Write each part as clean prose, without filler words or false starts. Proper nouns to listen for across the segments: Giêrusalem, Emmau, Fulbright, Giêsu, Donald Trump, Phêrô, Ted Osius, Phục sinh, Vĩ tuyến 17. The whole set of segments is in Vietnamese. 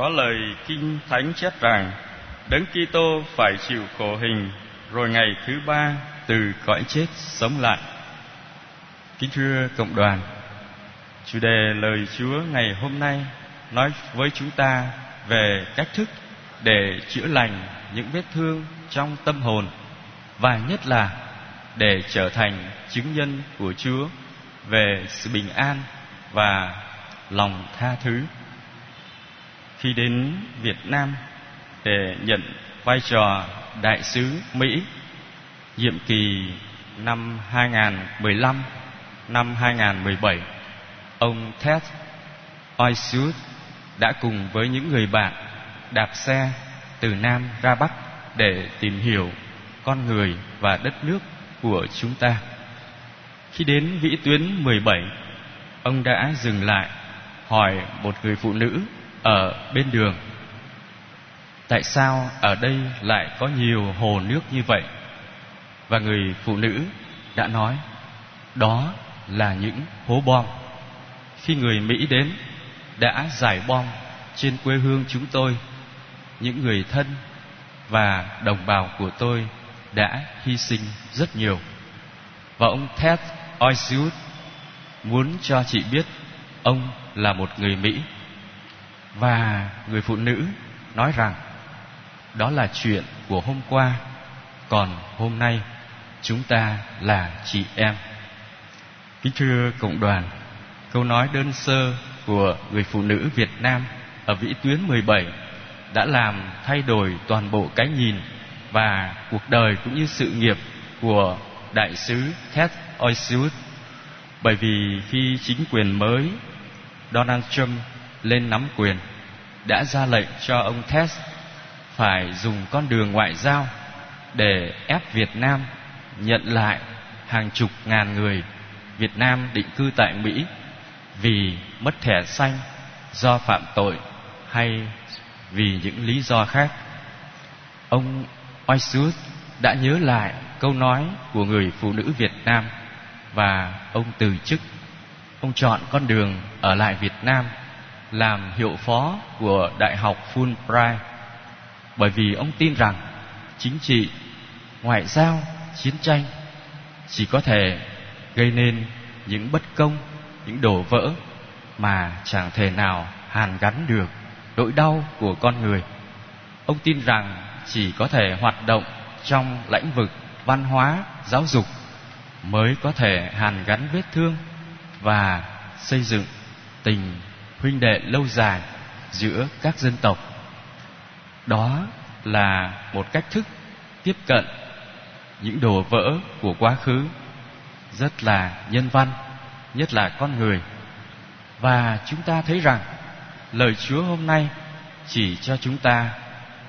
Có lời Kinh Thánh chép rằng Đấng Kitô phải chịu khổ hình, rồi ngày thứ ba từ cõi chết sống lại. Kính thưa cộng đoàn, chủ đề lời Chúa ngày hôm nay nói với chúng ta về cách thức để chữa lành những vết thương trong tâm hồn, và nhất là để trở thành chứng nhân của Chúa về sự bình an và lòng tha thứ. Khi đến Việt Nam để nhận vai trò đại sứ Mỹ nhiệm kỳ năm 2015 năm 2017, ông Ted Osius đã cùng với những người bạn đạp xe từ Nam ra Bắc để tìm hiểu con người và đất nước của chúng ta. Khi đến Vĩ tuyến 17, ông đã dừng lại hỏi một người phụ nữ ở bên đường: tại sao ở đây lại có nhiều hồ nước như vậy? Và người phụ nữ đã nói: đó là những hố bom. Khi người Mỹ đến đã giải bom trên quê hương chúng tôi, những người thân và đồng bào của tôi đã hy sinh rất nhiều. Và ông Ted Osius muốn cho chị biết ông là một người Mỹ. Và người phụ nữ nói rằng đó là chuyện của hôm qua, còn hôm nay chúng ta là chị em. Kính thưa cộng đoàn, câu nói đơn sơ của người phụ nữ Việt Nam ở Vĩ tuyến 17 đã làm thay đổi toàn bộ cái nhìn và cuộc đời cũng như sự nghiệp của đại sứ Ted Osius. Bởi vì khi chính quyền mới Donald Trump lên nắm quyền đã ra lệnh cho ông Ted phải dùng con đường ngoại giao để ép Việt Nam nhận lại hàng chục ngàn người Việt Nam định cư tại Mỹ vì mất thẻ xanh, do phạm tội hay vì những lý do khác. Ông Osius đã nhớ lại câu nói của người phụ nữ Việt Nam và ông từ chức. Ông chọn con đường ở lại Việt Nam làm hiệu phó của Đại học Fulbright, bởi vì ông tin rằng chính trị, ngoại giao, chiến tranh chỉ có thể gây nên những bất công, những đổ vỡ mà chẳng thể nào hàn gắn được nỗi đau của con người. Ông tin rằng chỉ có thể hoạt động trong lĩnh vực văn hóa, giáo dục mới có thể hàn gắn vết thương và xây dựng tình huynh đệ lâu dài giữa các dân tộc. Đó là một cách thức tiếp cận những đồ vỡ của quá khứ rất là nhân văn, nhất là con người. Và chúng ta thấy rằng lời Chúa hôm nay chỉ cho chúng ta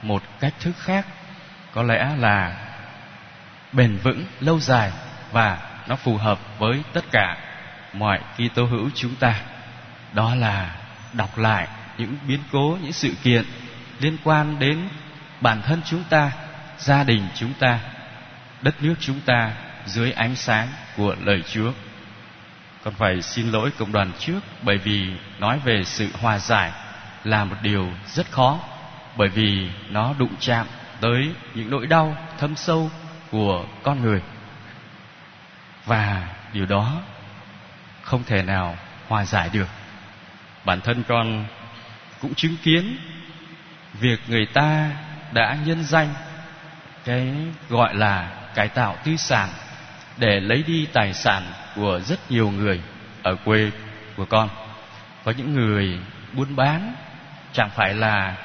một cách thức khác, có lẽ là bền vững, lâu dài, và nó phù hợp với tất cả mọi Kitô hữu chúng ta. Đó là đọc lại những biến cố, những sự kiện liên quan đến bản thân chúng ta, gia đình chúng ta, đất nước chúng ta dưới ánh sáng của lời Chúa. Con phải xin lỗi cộng đoàn trước, bởi vì nói về sự hòa giải là một điều rất khó, bởi vì nó đụng chạm tới những nỗi đau thâm sâu của con người, và điều đó không thể nào hòa giải được. Bản thân con cũng chứng kiến việc người ta đã nhân danh cái gọi là cải tạo tư sản để lấy đi tài sản của rất nhiều người ở quê của con. Có những người buôn bán, chẳng phải là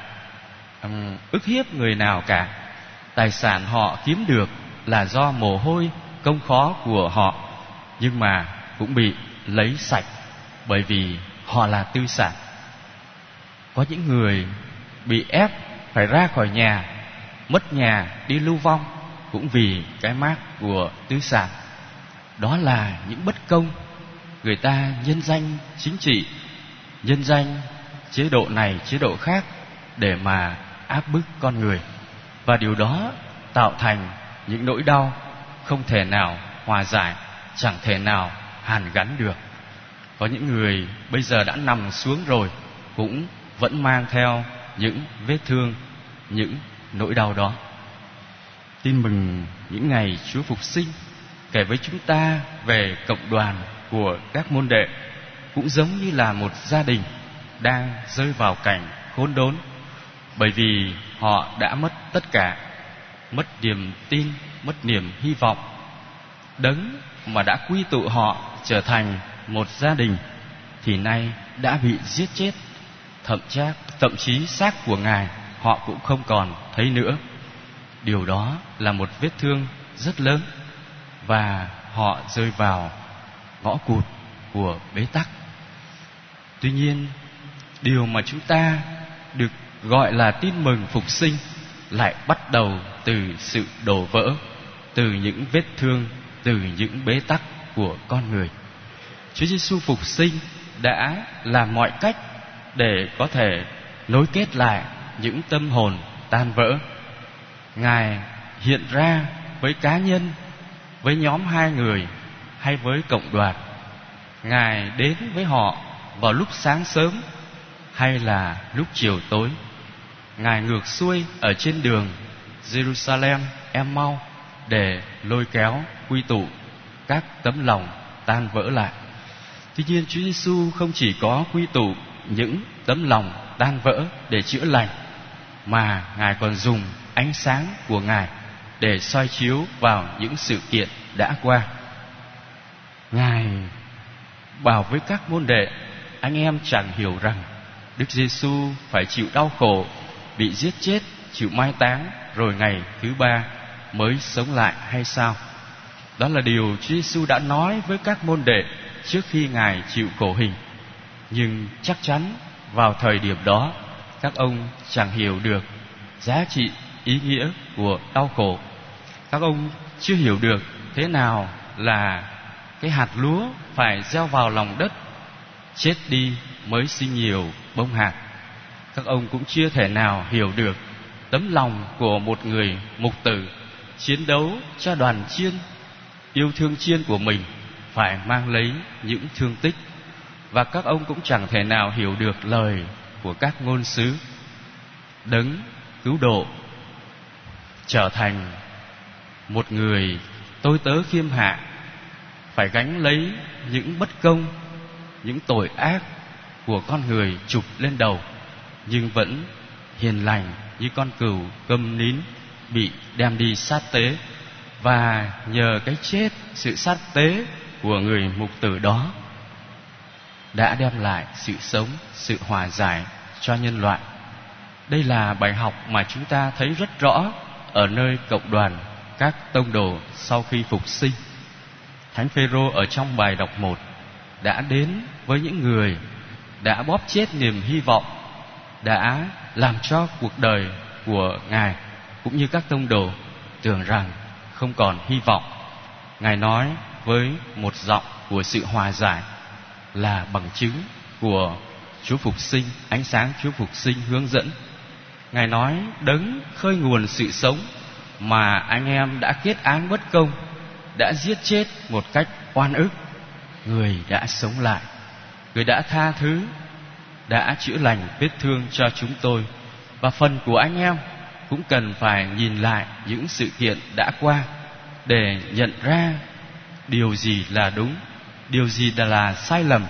ức hiếp người nào cả. Tài sản họ kiếm được là do mồ hôi, công khó của họ, nhưng mà cũng bị lấy sạch, bởi vì họ là tư sản. Có những người bị ép phải ra khỏi nhà, mất nhà, đi lưu vong cũng vì cái mác của tư sản. Đó là những bất công. Người ta nhân danh chính trị, nhân danh chế độ này, chế độ khác để mà áp bức con người, và điều đó tạo thành những nỗi đau không thể nào hòa giải, chẳng thể nào hàn gắn được. Có những người bây giờ đã nằm xuống rồi cũng vẫn mang theo những vết thương, những nỗi đau đó. Tin mừng những ngày Chúa phục sinh kể với chúng ta về cộng đoàn của các môn đệ cũng giống như là một gia đình đang rơi vào cảnh khốn đốn, bởi vì họ đã mất tất cả, mất niềm tin, mất niềm hy vọng. Đấng mà đã quy tụ họ trở thành một gia đình thì nay đã bị giết chết, thậm chí xác của Ngài họ cũng không còn thấy nữa. Điều đó là một vết thương rất lớn, và họ rơi vào ngõ cụt của bế tắc. Tuy nhiên, điều mà chúng ta được gọi là tin mừng phục sinh lại bắt đầu từ sự đổ vỡ, từ những vết thương, từ những bế tắc của con người. Chúa Giêsu phục sinh đã làm mọi cách để có thể nối kết lại những tâm hồn tan vỡ. Ngài hiện ra với cá nhân, với nhóm hai người hay với cộng đoàn. Ngài đến với họ vào lúc sáng sớm hay là lúc chiều tối. Ngài ngược xuôi ở trên đường Giêrusalem, Emmau để lôi kéo quy tụ các tấm lòng tan vỡ lại. Tuy nhiên, Chúa Giêsu không chỉ có quy tụ những tấm lòng tan vỡ để chữa lành, mà Ngài còn dùng ánh sáng của Ngài để soi chiếu vào những sự kiện đã qua. Ngài bảo với các môn đệ: anh em chẳng hiểu rằng Đức Giêsu phải chịu đau khổ, bị giết chết, chịu mai táng, rồi ngày thứ ba mới sống lại hay sao? Đó là điều Chúa Giêsu đã nói với các môn đệ trước khi Ngài chịu khổ hình. Nhưng chắc chắn vào thời điểm đó, các ông chẳng hiểu được giá trị, ý nghĩa của đau khổ. Các ông chưa hiểu được thế nào là cái hạt lúa phải gieo vào lòng đất, chết đi mới sinh nhiều bông hạt. Các ông cũng chưa thể nào hiểu được tấm lòng của một người mục tử chiến đấu cho đoàn chiên, yêu thương chiên của mình phải mang lấy những thương tích. Và các ông cũng chẳng thể nào hiểu được lời của các ngôn sứ. Đấng cứu độ trở thành một người tôi tớ khiêm hạ, phải gánh lấy những bất công, những tội ác của con người chụp lên đầu, nhưng vẫn hiền lành như con cừu câm nín bị đem đi sát tế. Và nhờ cái chết, sự sát tế của người mục tử đó đã đem lại sự sống, sự hòa giải cho nhân loại. Đây là bài học mà chúng ta thấy rất rõ ở nơi cộng đoàn các tông đồ sau khi phục sinh. Thánh Phêrô ở trong bài đọc 1 đã đến với những người đã bóp chết niềm hy vọng, đã làm cho cuộc đời của Ngài cũng như các tông đồ tưởng rằng không còn hy vọng. Ngài nói với một giọng của sự hòa giải là bằng chứng của Chúa phục sinh, ánh sáng Chúa phục sinh hướng dẫn. Ngài nói: Đấng khơi nguồn sự sống mà anh em đã kết án bất công, đã giết chết một cách oan ức, người đã sống lại, người đã tha thứ, đã chữa lành vết thương cho chúng tôi. Và phần của anh em cũng cần phải nhìn lại những sự kiện đã qua để nhận ra điều gì là đúng, điều gì là sai lầm.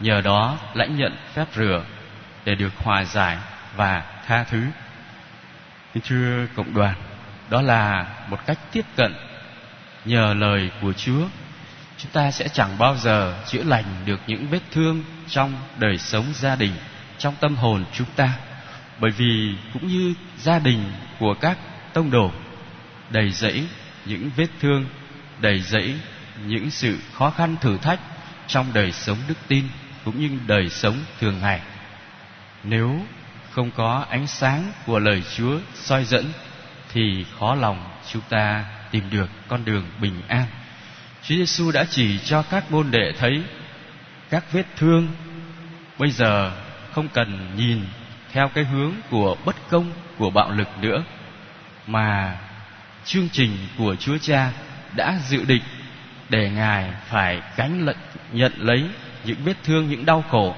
Nhờ đó lãnh nhận phép rửa để được hòa giải và tha thứ. Thưa cộng đoàn, đó là một cách tiếp cận nhờ lời của Chúa. Chúng ta sẽ chẳng bao giờ chữa lành được những vết thương trong đời sống gia đình, trong tâm hồn chúng ta, bởi vì cũng như gia đình của các tông đồ đầy rẫy những vết thương, đầy rẫy những sự khó khăn thử thách trong đời sống đức tin cũng như đời sống thường ngày. Nếu không có ánh sáng của lời Chúa soi dẫn thì khó lòng chúng ta tìm được con đường bình an. Chúa Giêsu đã chỉ cho các môn đệ thấy các vết thương bây giờ không cần nhìn theo cái hướng của bất công, của bạo lực nữa, mà chương trình của Chúa Cha đã dự định để Ngài phải nhận lấy những vết thương, những đau khổ,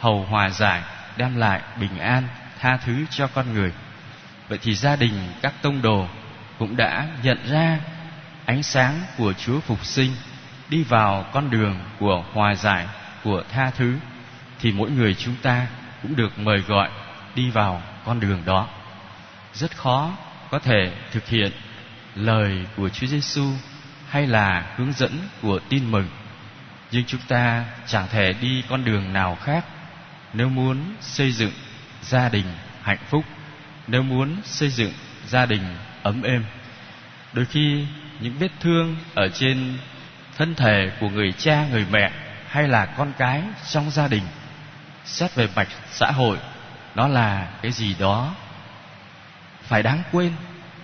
hầu hòa giải, đem lại bình an, tha thứ cho con người. Vậy thì gia đình các tông đồ cũng đã nhận ra ánh sáng của Chúa phục sinh, đi vào con đường của hòa giải, của tha thứ. Thì mỗi người chúng ta cũng được mời gọi đi vào con đường đó. Rất khó có thể thực hiện lời của Chúa Giêsu hay là hướng dẫn của Tin Mừng, nhưng chúng ta chẳng thể đi con đường nào khác nếu muốn xây dựng gia đình hạnh phúc, nếu muốn xây dựng gia đình ấm êm. Đôi khi những vết thương ở trên thân thể của người cha, người mẹ hay là con cái trong gia đình, xét về mặt xã hội, nó là cái gì đó phải đáng quên,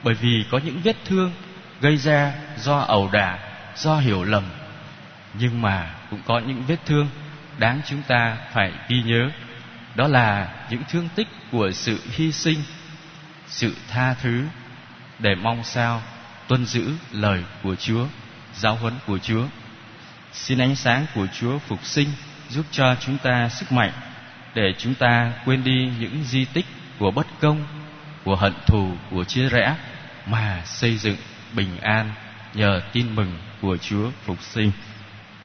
bởi vì có những vết thương gây ra do ẩu đả, do hiểu lầm. Nhưng mà cũng có những vết thương đáng chúng ta phải ghi nhớ, đó là những thương tích của sự hy sinh, sự tha thứ, để mong sao tuân giữ lời của Chúa, giáo huấn của Chúa. Xin ánh sáng của Chúa phục sinh giúp cho chúng ta sức mạnh để chúng ta quên đi những di tích của bất công, của hận thù, của chia rẽ, mà xây dựng bình an nhờ tin mừng của Chúa phục sinh.